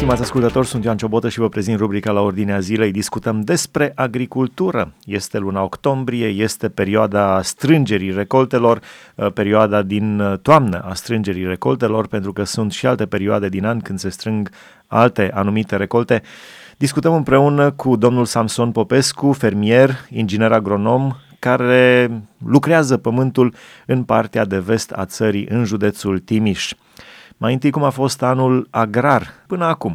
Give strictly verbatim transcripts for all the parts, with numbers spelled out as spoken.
Stimați ascultători, sunt Ioan Ciobotă și vă prezint rubrica La Ordinea Zilei. Discutăm despre agricultură. Este luna octombrie, este perioada strângerii recoltelor, perioada din toamnă a strângerii recoltelor, pentru că sunt și alte perioade din an când se strâng alte anumite recolte. Discutăm împreună cu domnul Samson Popescu, fermier, inginer agronom, care lucrează pământul în partea de vest a țării, în județul Timiș. Mai întâi, cum a fost anul agrar până acum?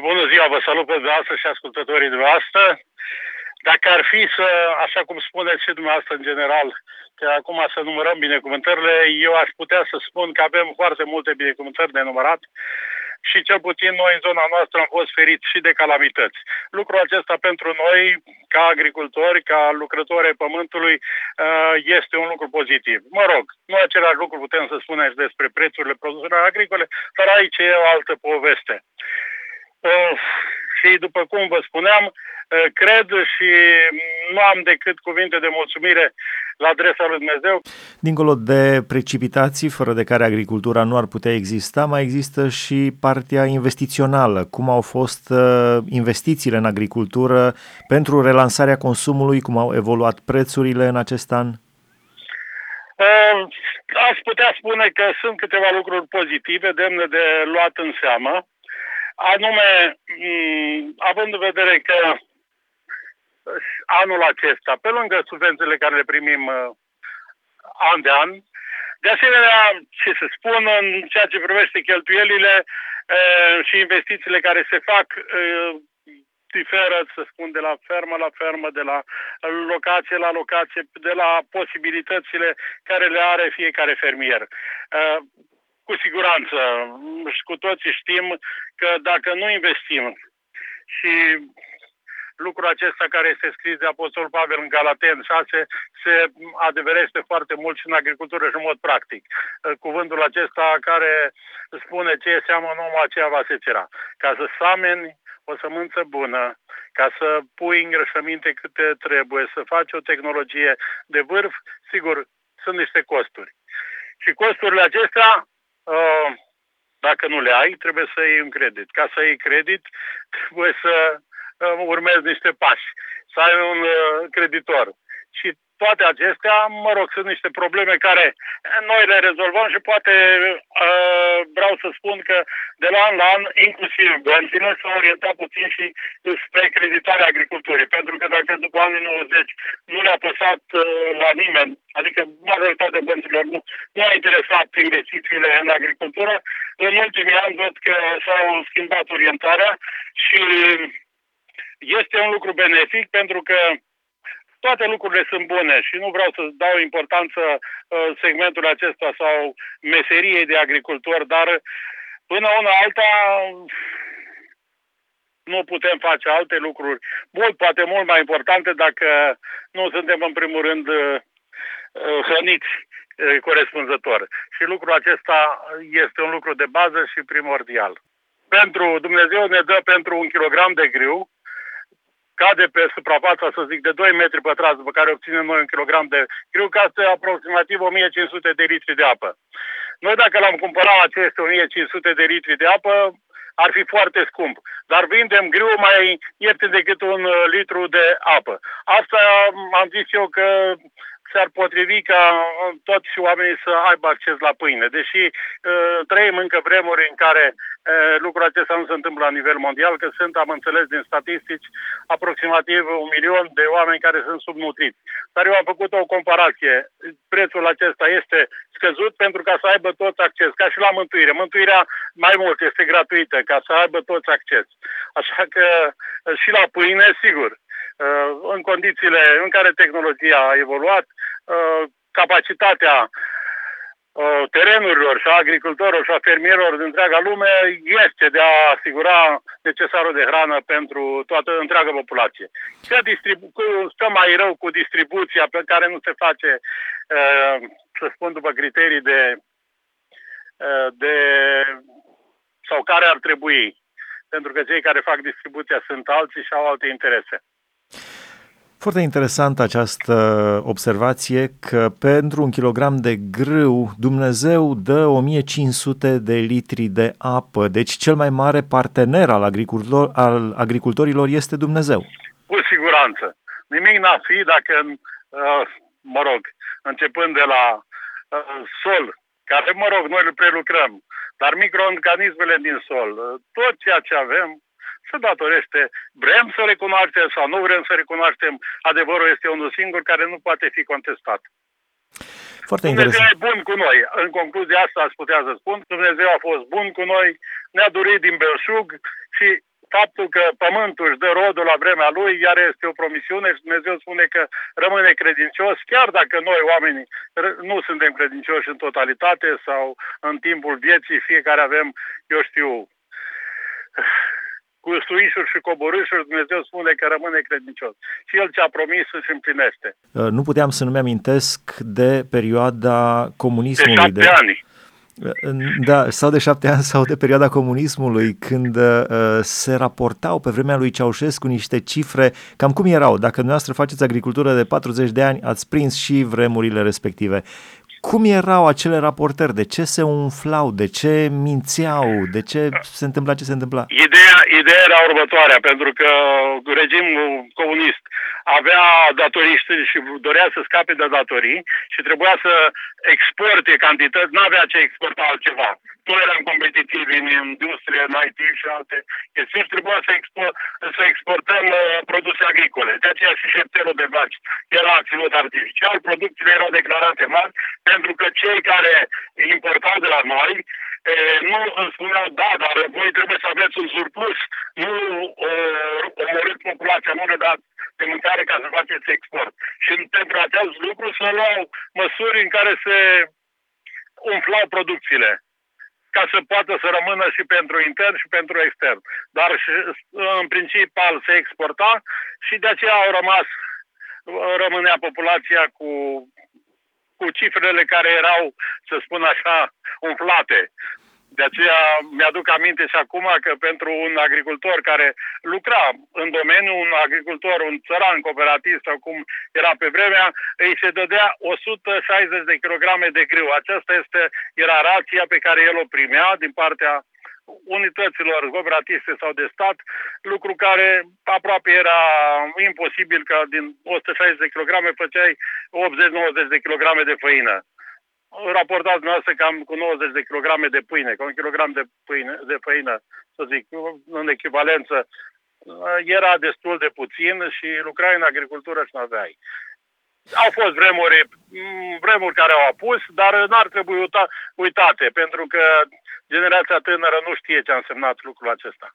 Bună ziua, vă salut pe dumneavoastră și ascultătorii dumneavoastră. Dacă ar fi să, așa cum spuneți și dumneavoastră în general, că acum să numărăm binecuvântările, eu aș putea să spun că avem foarte multe binecuvântări de numărat și cel puțin noi în zona noastră am fost feriți și de calamități. Lucrul acesta pentru noi, ca agricultori, ca lucrători ai pământului, este un lucru pozitiv. Mă rog, nu același lucru putem să spunem și despre prețurile produselor agricole, dar aici e o altă poveste. Uh, și după cum vă spuneam, uh, cred și nu am decât cuvinte de mulțumire la adresa lui Dumnezeu. Dincolo de precipitații, fără de care agricultura nu ar putea exista, mai există și partea investițională. Cum au fost uh, investițiile în agricultură pentru relansarea consumului, cum au evoluat prețurile în acest an? Uh, aș putea spune că sunt câteva lucruri pozitive, demne de luat în seamă. Anume, având în vedere că anul acesta, pe lângă subvențiile care le primim an de an, de asemenea, ce să spun, în ceea ce privește cheltuielile și investițiile care se fac, diferă, să spun, de la fermă la fermă, de la locație la locație, de la posibilitățile care le are fiecare fermier. Cu siguranță, și cu toții știm că dacă nu investim și lucrul acesta care este scris de Apostolul Pavel în Galaten șase se adeverește foarte mult și în agricultură și în mod practic. Cuvântul acesta care spune ce e seamănă omul aceea va secera. Ca să sameni o sămânță bună, ca să pui îngrășăminte câte trebuie, să faci o tehnologie de vârf, sigur, sunt niște costuri. Și costurile acestea, dacă nu le ai, trebuie să iei un credit. Ca să iei credit, trebuie să urmezi niște pași, să ai un creditor. Și toate acestea, mă rog, sunt niște probleme care noi le rezolvăm și poate vreau să spun că de la an la an, inclusiv băncile s-au orientat puțin și spre creditarea agriculturii. Pentru că dacă după anii nouăzeci nu le-a păsat la nimeni, adică majoritatea băncilor nu, nu a interesat investițiile în agricultură, în ultimii ani văd că s-au schimbat orientarea și este un lucru benefic pentru că toate lucrurile sunt bune și nu vreau să dau importanță segmentului acesta sau meseriei de agricultor, dar până una alta nu putem face alte lucruri mult, poate mult mai importante dacă nu suntem în primul rând hrăniți corespunzător. Și lucrul acesta este un lucru de bază și primordial. Pentru Dumnezeu ne dă pentru un kilogram de grâu, cade pe suprafața, să zic, de doi metri pătrați, după care obținem noi un kilogram de grâu, costă aproximativ o mie cinci sute de litri de apă. Noi dacă l-am cumpărat aceste o mie cinci sute de litri de apă, ar fi foarte scump. Dar vindem grâu mai ieftin decât un litru de apă. Asta am zis eu că s-ar potrivi ca toți oamenii să aibă acces la pâine. Deși uh, trăim încă vremuri în care uh, lucrul acesta nu se întâmplă la nivel mondial, că sunt, am înțeles din statistici, aproximativ un milion de oameni care sunt subnutriți. Dar eu am făcut o comparație. Prețul acesta este scăzut pentru ca să aibă toți acces, ca și la mântuire. Mântuirea mai mult este gratuită, ca să aibă toți acces. Așa că uh, și la pâine, sigur, uh, în condițiile în care tehnologia a evoluat, capacitatea terenurilor și a agricultorilor și a fermierilor din întreaga lume este de a asigura necesarul de hrană pentru toată întreaga populație. Distribu- stă mai rău cu distribuția pe care nu se face, să spun, după criterii de, de sau care ar trebui, pentru că cei care fac distribuția sunt alții și au alte interese. Foarte interesantă această observație că pentru un kilogram de grâu Dumnezeu dă o mie cinci sute de litri de apă, deci cel mai mare partener al, agricultor, al agricultorilor este Dumnezeu. Cu siguranță. Nimic n-ar fi dacă, mă rog, începând de la sol, care, mă rog, noi îl prelucrăm, dar microorganismele din sol, tot ceea ce avem, se datorește, vrem să recunoaștem sau nu vrem să recunoaștem, adevărul este unul singur care nu poate fi contestat. Foarte Dumnezeu interesant. E bun cu noi. În concluzia asta aș putea să spun, Dumnezeu a fost bun cu noi, ne-a dorit din belșug și faptul că pământul își dă rodul la vremea lui, iar este o promisiune și Dumnezeu spune că rămâne credincios, chiar dacă noi oamenii nu suntem credincioși în totalitate sau în timpul vieții, fiecare avem, eu știu, cu suișuri și coborâșuri, Dumnezeu spune că rămâne credincios. Și El ce a promis își împlinește. Nu puteam să nu-mi amintesc de perioada comunismului. De șapte de... ani. Da, sau de șapte ani sau de perioada comunismului, când uh, se raportau pe vremea lui Ceaușescu niște cifre, cam cum erau. Dacă dumneavoastră faceți agricultură de patruzeci de ani, ați prins și vremurile respective. Cum erau acele raportări? De ce se umflau? De ce mințeau? De ce se întâmpla ce se întâmpla? Ideea, ideea era următoarea, pentru că regimul comunist avea datorii și dorea să scape de datorii și trebuia să exporte cantități, n-avea ce exporta altceva. Noi eram competitivi în industrie, în I T și alte chestii și trebuia să, expo, să exportăm uh, produse agricole. De aceea și șepterul de vaci era ținut artificial, producțiile erau declarate mari, pentru că cei care importau de la noi e, nu îmi spuneau, da, dar voi trebuie să aveți un surplus, nu omorâți populația, nu le dați de mâncare ca să faceți export. Și pentru acest lucru se luau măsuri în care se umflau producțiile, ca să poată să rămână și pentru intern și pentru extern. Dar în principal se exporta și de aceea au rămas, rămânea populația cu, cu cifrele care erau, să spun așa, umflate. De aceea mi-aduc aminte și acum că pentru un agricultor care lucra în domeniu, un agricultor, un țăran cooperativ sau cum era pe vremea, îi se dădea o sută șaizeci de kilograme de grâu. Aceasta este, era rația pe care el o primea din partea unităților cooperatiste sau de stat, lucru care aproape era imposibil, că din o sută șaizeci de kilograme făceai optzeci nouăzeci de kilograme de făină. Raportați noastră cam cu nouăzeci de kilograme de pâine, cu un kilogram de pâine, de făină, să zic, în echivalență, era destul de puțin și lucrai în agricultură și n-aveai. Au fost vremuri, vremuri care au apus, dar n-ar trebui uita, uitate, pentru că generația tânără nu știe ce a însemnat lucrul acesta.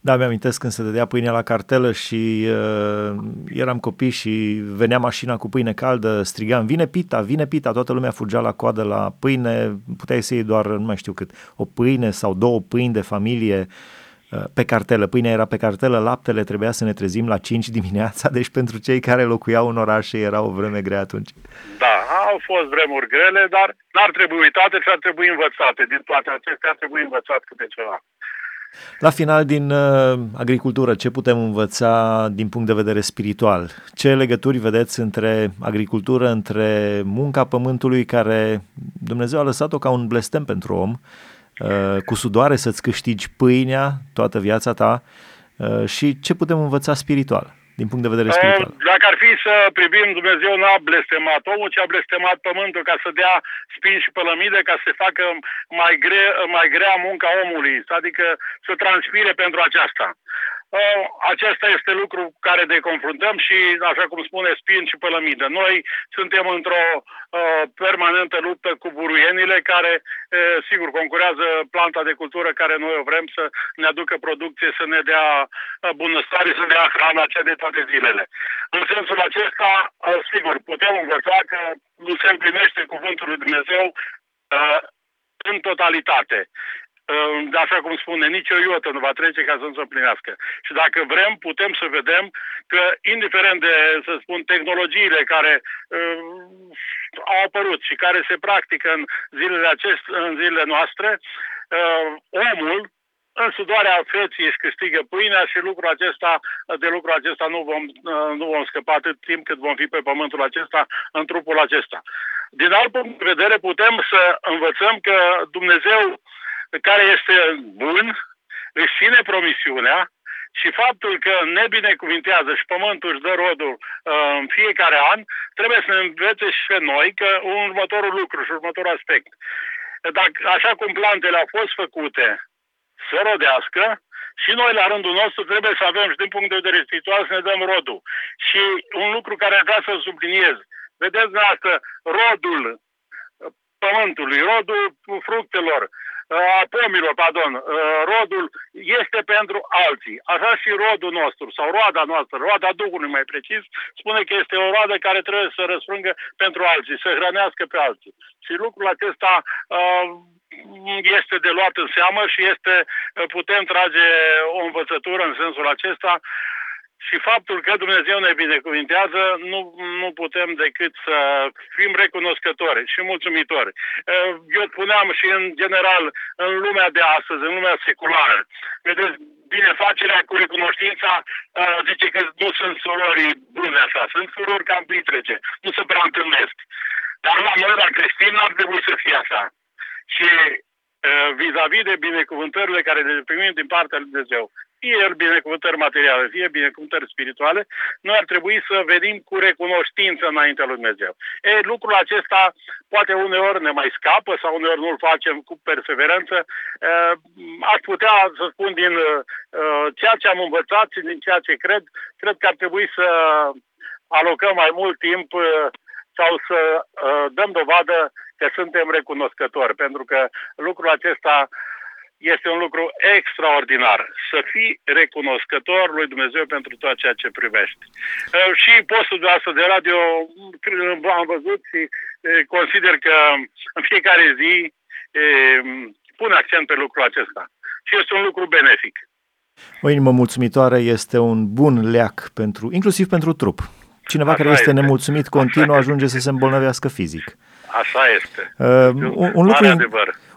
Da, mi-amintesc când se dădea pâinea la cartelă și uh, eram copii și venea mașina cu pâine caldă, strigam, vine pita, vine pita, toată lumea fugea la coadă la pâine, puteai să iei doar, nu mai știu cât, o pâine sau două pâini de familie uh, pe cartelă. Pâinea era pe cartelă, laptele trebuia să ne trezim la cinci dimineața, deci pentru cei care locuiau în orașe era o vreme grea atunci. Da, au fost vremuri grele, dar n-ar trebui uitate și ar trebui învățate. Din toate acestea ar trebui învățat câte ceva. La final, din uh, agricultură, ce putem învăța din punct de vedere spiritual? Ce legături vedeți între agricultură, între munca pământului, care Dumnezeu a lăsat-o ca un blestem pentru om, uh, cu sudoare să-ți câștigi pâinea toată viața ta, uh, și ce putem învăța spiritual, din punct de vedere spiritual? Dacă ar fi să privim, Dumnezeu n-a blestemat omul, ci a blestemat pământul ca să dea spini și pălămide, ca să se facă mai grea, mai grea munca omului, adică să transpire pentru aceasta. Acesta este lucru care ne confruntăm și, așa cum spune, spini și pălămidă. Noi suntem într-o uh, permanentă luptă cu buruienile care, uh, sigur, concurează planta de cultură care noi o vrem să ne aducă producție, să ne dea uh, bunăstare, să ne dea hrana cea de toate zilele. În sensul acesta, uh, sigur, putem învăța că nu se împlinește cuvântul lui Dumnezeu uh, în totalitate. Așa cum spune, nici o iotă nu va trece ca să nu se împlinească. Și dacă vrem, putem să vedem că, indiferent de, să spun, tehnologiile care uh, au apărut și care se practică în zilele, acest, în zilele noastre, uh, omul În sudoarea feții își câștigă pâinea și lucrul acesta, de lucrul acesta nu vom, nu vom scăpa atât timp cât vom fi pe pământul acesta, în trupul acesta. Din alt punct de vedere putem să învățăm că Dumnezeu, care este bun, își ține promisiunea și faptul că ne binecuvintează și pământul își dă rodul în fiecare an, trebuie să ne învețe și pe noi că următorul lucru și următorul aspect. Dacă, așa cum plantele au fost făcute să rodească, și noi la rândul nostru trebuie să avem și din punct de vedere spiritual să ne dăm rodul. Și un lucru care aș vrea să-l subliniez. Vedeți asta, rodul pământului, rodul fructelor, a pomilor, pardon, rodul este pentru alții. Așa și rodul nostru, sau roada noastră, roada Duhului mai precis, spune că este o roadă care trebuie să răsfrângă pentru alții, să hrănească pe alții. Și lucrul acesta uh, este de luat în seamă și este, putem trage o învățătură în sensul acesta. Și faptul că Dumnezeu ne binecuvintează, nu, nu putem decât să fim recunoscători și mulțumitori. Eu spuneam și în general în lumea de astăzi, în lumea seculară. Vedeți, binefacerea cu recunoștința zice că nu sunt surori bune așa, sunt surori cam vitrege, nu se prea întâlnesc. Dar la măra creștină ar trebui să fie așa. Și vis-a-vis de binecuvântările care le primim din partea lui Dumnezeu, fie binecuvântări materiale, fie binecuvântări spirituale, noi ar trebui să venim cu recunoștință înaintea lui Dumnezeu. E, lucrul acesta poate uneori ne mai scapă sau uneori nu-l facem cu perseverență. E, aș putea să spun din e, ceea ce am învățat și din ceea ce cred, cred că ar trebui să alocăm mai mult timp e, sau să e, dăm dovadă că suntem recunoscători, pentru că lucrul acesta este un lucru extraordinar. Să fii recunoscător lui Dumnezeu pentru tot ceea ce privești. Și postul de astăzi de radio am văzut și consider că în fiecare zi pune accent pe lucrul acesta. Și este un lucru benefic. O inimă mulțumitoare este un bun leac, pentru, inclusiv pentru trup. Cineva Așa care este, este nemulțumit continuu ajunge să se îmbolnăvească fizic. Așa este. Uh, un, un, lucru in,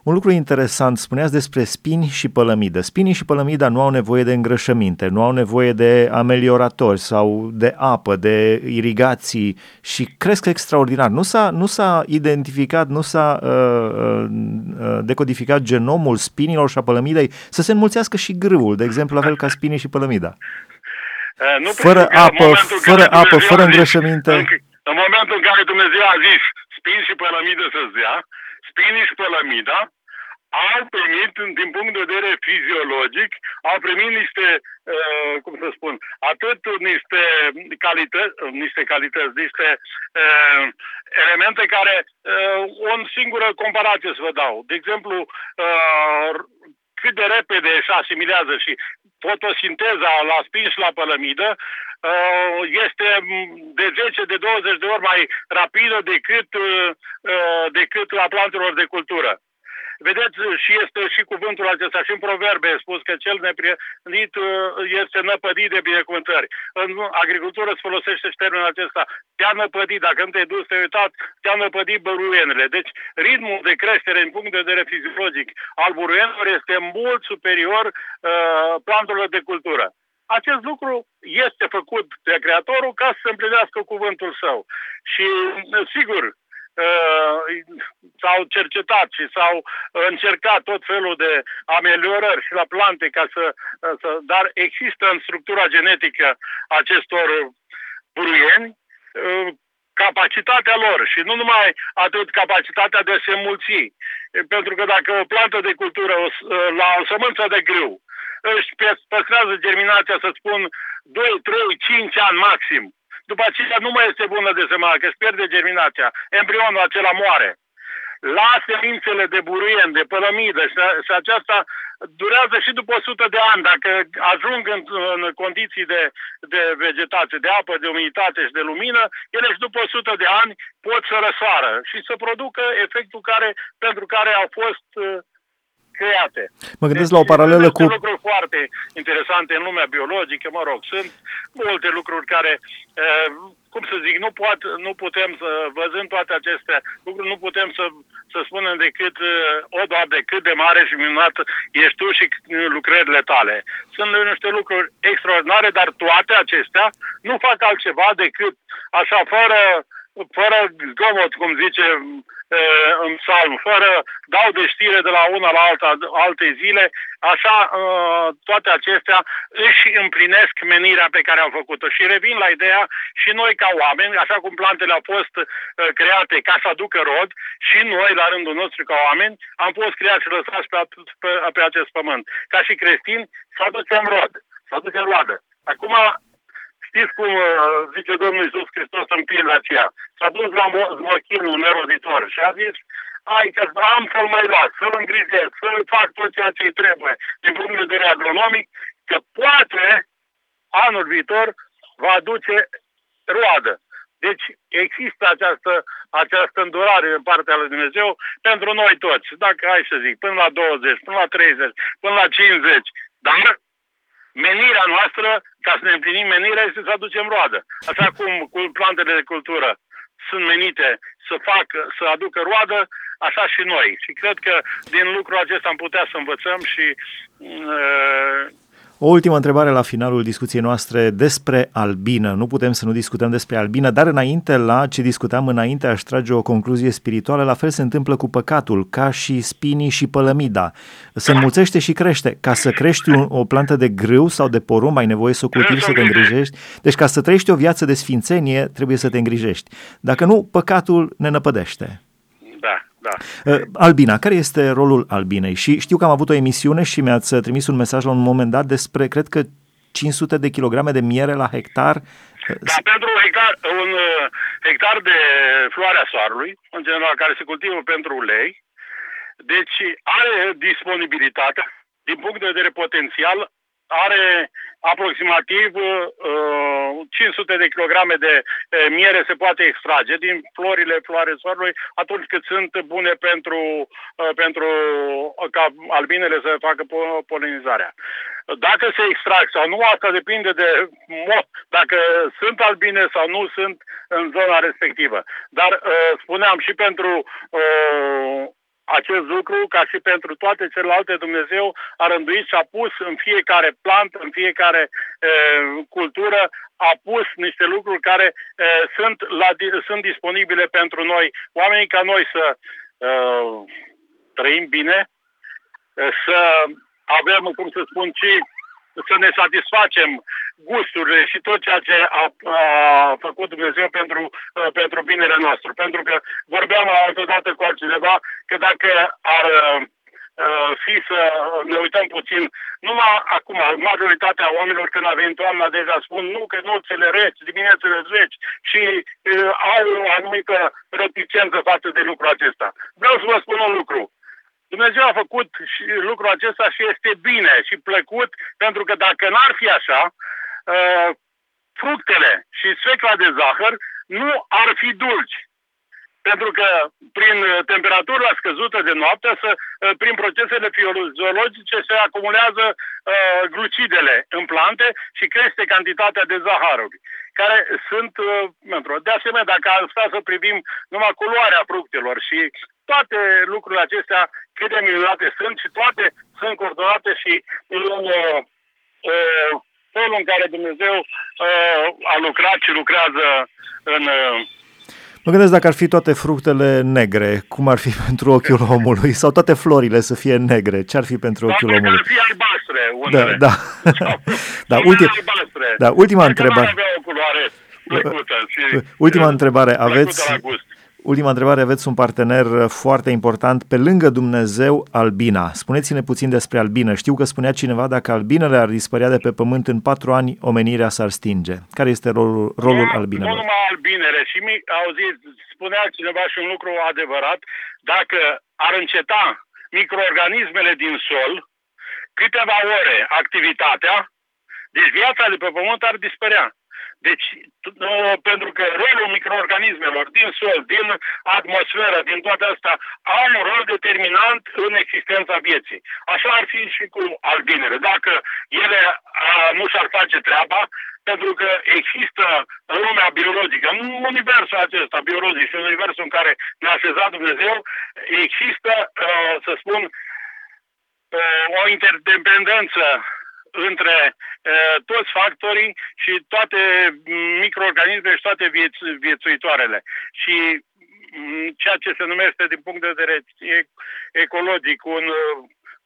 un lucru interesant, spuneați despre spini și pălămidă. Spinii și pălămida nu au nevoie de îngrășăminte, nu au nevoie de amelioratori sau de apă, de irigații și cresc extraordinar. Nu s-a, nu s-a identificat, nu s-a uh, uh, decodificat genomul spinilor și a pălămidei să se înmulțească și grâul, de exemplu, la fel ca spinii și pălămida. Uh, nu fără apă, fără apă, fără îngrășăminte. În, în momentul în care Dumnezeu a zis spini și pălămidă să-ți dea, spinii și pălămida au primit, din punct de vedere fiziologic, au primit niște, uh, cum să spun, atât niște calități, niște, calități, niște uh, elemente care, uh, o singură comparație să vă dau. De exemplu, uh, cât de repede se asimilează și fotosinteza la spin și la pălămidă, este de zece de douăzeci de ori mai rapidă decât, decât la plantelor de cultură. Vedeți, și este și cuvântul acesta, și în proverbe e spus că cel neprienit este năpădit de binecuvântări. În agricultură se folosește și termenul acesta, te-a năpădit, dacă nu te-ai dus, te-ai uitat, te-a năpădit buruienele. Deci ritmul de creștere în punct de vedere fiziologic al buruienelor este mult superior uh, plantelor de cultură. Acest lucru este făcut de Creatorul ca să se împlinească cuvântul său. Și, sigur, uh, s-au cercetat și s-au încercat tot felul de ameliorări și la plante, ca să, să, dar există în structura genetică acestor buruieni uh, capacitatea lor și nu numai atât capacitatea de a se mulți. Pentru că dacă o plantă de cultură, o, la o sămânță de grâu, își păstrează germinația, să spun, doi, trei, cinci ani maxim. După aceea nu mai este bună de seamă, că își pierde germinația. Embrionul acela moare. La semințele de buruien, de pălămidă și, și aceasta durează și după o sută de ani, dacă ajung în, în condiții de, de vegetație, de apă, de umiditate și de lumină, ele și după o sută de ani pot să răsoară și să producă efectul care, pentru care au fost create. Mă gândesc deci, la o paralelă cu... Sunt lucruri foarte interesante în lumea biologică, mă rog, sunt multe lucruri care, cum să zic, nu, poat, nu putem să, văzând toate aceste lucruri, nu putem să, să spunem decât, o, Doamne, cât de mare și minunat ești tu și lucrările tale. Sunt niște lucruri extraordinare, dar toate acestea nu fac altceva decât, așa, fără... fără zgomot, cum zice e, în psalm, fără dau de știre de la una la alta, alte zile, așa e, toate acestea își împlinesc menirea pe care au făcut-o. Și revin la ideea, și noi ca oameni, așa cum plantele au fost e, create ca să aducă rod, și noi, la rândul nostru ca oameni, am fost creați și lăsați pe, pe, pe acest pământ. Ca și creștini, să aducem rod, să aducem roadă. Acum... Știți cum zice Domnul Iisus Hristos în pilda aceea? S-a dus la zmochinul neroditor și a zis, hai că am să-l mai las, să-l îngrijesc, să-l fac tot ceea ce-i trebuie din punct de vedere agronomic, că poate anul viitor va aduce roadă. Deci există această, această îndurare din partea lui Dumnezeu pentru noi toți. Dacă ai să zic, până la douăzeci, până la treizeci, până la cincizeci, dar... Menirea noastră, ca să ne împlinim menirea, este să aducem roadă. Așa cum cu plantele de cultură sunt menite să facă, să aducă roadă, așa și noi. Și cred că din lucrul acesta am putea să învățăm și... Uh... O ultimă întrebare la finalul discuției noastre despre albină. Nu putem să nu discutăm despre albină, dar înainte la ce discutam înainte aș trage o concluzie spirituală. La fel se întâmplă cu păcatul, ca și spinii și pălămida. Se înmulțește și crește. Ca să crești o plantă de grâu sau de porumb, ai nevoie să o cultivi, să te îngrijești. Deci ca să trăiești o viață de sfințenie, trebuie să te îngrijești. Dacă nu, păcatul ne năpădește. Da. Da. Albina, care este rolul albinei? Și știu că am avut o emisiune și mi-ați trimis un mesaj la un moment dat despre, cred că, cinci sute de kilograme de miere la hectar. Da, pentru un hectar, un hectar de floarea soarelui, în general, care se cultivă pentru ulei, deci are disponibilitate, din punct de vedere potențial, are aproximativ uh, cinci sute de kilograme de uh, miere se poate extrage din florile floare soarelui atunci cât sunt bune pentru, uh, pentru ca albinele să facă polinizarea. Dacă se extrag sau nu, asta depinde de mod, dacă sunt albine sau nu sunt în zona respectivă. Dar uh, spuneam și pentru... Uh, Acest lucru, ca și pentru toate celelalte, Dumnezeu a rânduit și a pus în fiecare plantă, în fiecare e, cultură, a pus niște lucruri care e, sunt, la, sunt disponibile pentru noi, oamenii ca noi să e, trăim bine, să avem, cum să spun, și să ne satisfacem gusturile și tot ceea ce a, a făcut Dumnezeu pentru, pentru binele nostru. Pentru că vorbeam altădată cu altcineva că dacă ar fi să ne uităm puțin, numai acum, majoritatea oamenilor când a venit toamna deja spun nu că nopțile reci, diminețile reci și uh, au o anumită reticență față de lucrul acesta. Vreau să vă spun un lucru. Dumnezeu a făcut și lucrul acesta și este bine și plăcut, pentru că dacă n-ar fi așa, fructele și sfecla de zahăr nu ar fi dulci. Pentru că prin temperatura scăzută de noapte, prin procesele fiziologice se acumulează glucidele în plante și crește cantitatea de zahăruri, care sunt, de asemenea, dacă ar sta să privim numai culoarea fructelor și toate lucrurile acestea, cât de minunate sunt și toate sunt coordonate și în uh, uh, felul în care Dumnezeu uh, a lucrat și lucrează în... Uh... Mă gândesc dacă ar fi toate fructele negre, cum ar fi pentru ochiul omului, sau toate florile să fie negre, ce ar fi pentru ochiul omului? Dacă ar fi albastre unele. Da, da. da, ultim... da, ultima întrebare. Plăcută, și... Ultima întrebare, aveți... Ultima întrebare, aveți un partener foarte important pe lângă Dumnezeu, albina. Spuneți-ne puțin despre albină. Știu că spunea cineva, dacă albinele ar dispărea de pe pământ în patru ani, omenirea s-ar stinge. Care este rolul, rolul albinelor? Nu numai albinele. Și mi auziți, spunea cineva și un lucru adevărat, dacă ar înceta microorganismele din sol câteva ore activitatea, deci viața de pe pământ ar dispărea. Deci, pentru că rolul microorganismelor din sol, din atmosferă, din toate astea, au un rol determinant în existența vieții. Așa ar fi și cu albinele. Dacă ele nu și-ar face treaba, pentru că există lumea biologică, în universul acesta biologic și în universul în care ne-a așezat Dumnezeu, există, să spun, o interdependență între uh, toți factorii și toate microorganismele și toate vieț- viețuitoarele. Și um, ceea ce se numește din punct de vedere ecologic un, uh,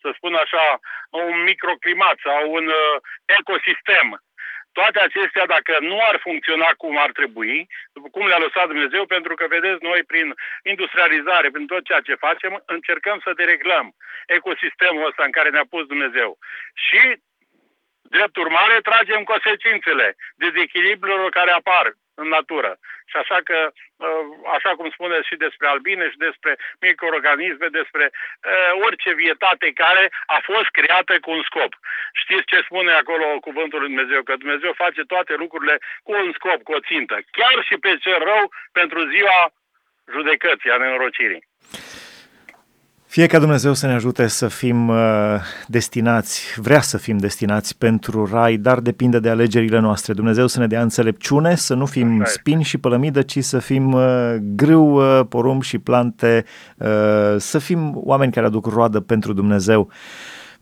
să spun așa, un microclimat sau un uh, ecosistem. Toate acestea, dacă nu ar funcționa cum ar trebui, după cum le-a lăsat Dumnezeu, pentru că, vedeți, noi prin industrializare, prin tot ceea ce facem, încercăm să dereglăm ecosistemul ăsta în care ne-a pus Dumnezeu. Și drept urmare, tragem consecințele dezechilibrelor care apar în natură. Și așa că, așa cum spuneți și despre albine și despre microorganisme, despre orice vietate care a fost creată cu un scop. Știți ce spune acolo cuvântul lui Dumnezeu? Că Dumnezeu face toate lucrurile cu un scop, cu o țintă. Chiar și pe cel rău pentru ziua judecății, a nenorocirii. Fie ca Dumnezeu să ne ajute să fim destinați, vrea să fim destinați pentru rai, dar depinde de alegerile noastre. Dumnezeu să ne dea înțelepciune, să nu fim spini și pălămidă, ci să fim grâu, porumb și plante, să fim oameni care aduc roadă pentru Dumnezeu.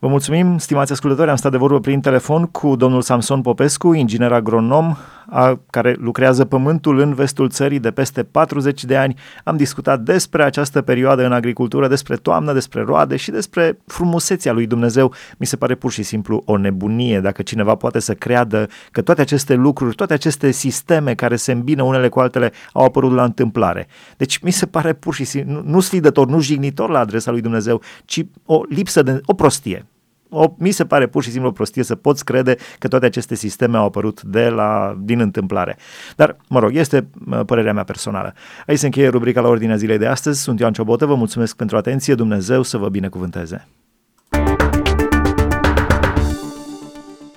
Vă mulțumim, stimați ascultători, am stat de vorbă prin telefon cu domnul Samson Popescu, inginer agronom, a, care lucrează pământul în vestul țării de peste patruzeci de ani. Am discutat despre această perioadă în agricultură, despre toamnă, despre roade și despre frumusețea lui Dumnezeu. Mi se pare pur și simplu o nebunie dacă cineva poate să creadă că toate aceste lucruri, toate aceste sisteme care se îmbină unele cu altele au apărut la întâmplare. Deci mi se pare pur și simplu, nu sfidător, nu jignitor la adresa lui Dumnezeu, ci o lipsă de, o prostie. O, mi se pare pur și simplu o prostie să poți crede că toate aceste sisteme au apărut de la, din întâmplare. Dar, mă rog, este părerea mea personală. Aici se încheie rubrica La Ordinea Zilei de astăzi. Sunt Ioan Ciobotă, vă mulțumesc pentru atenție, Dumnezeu să vă binecuvânteze!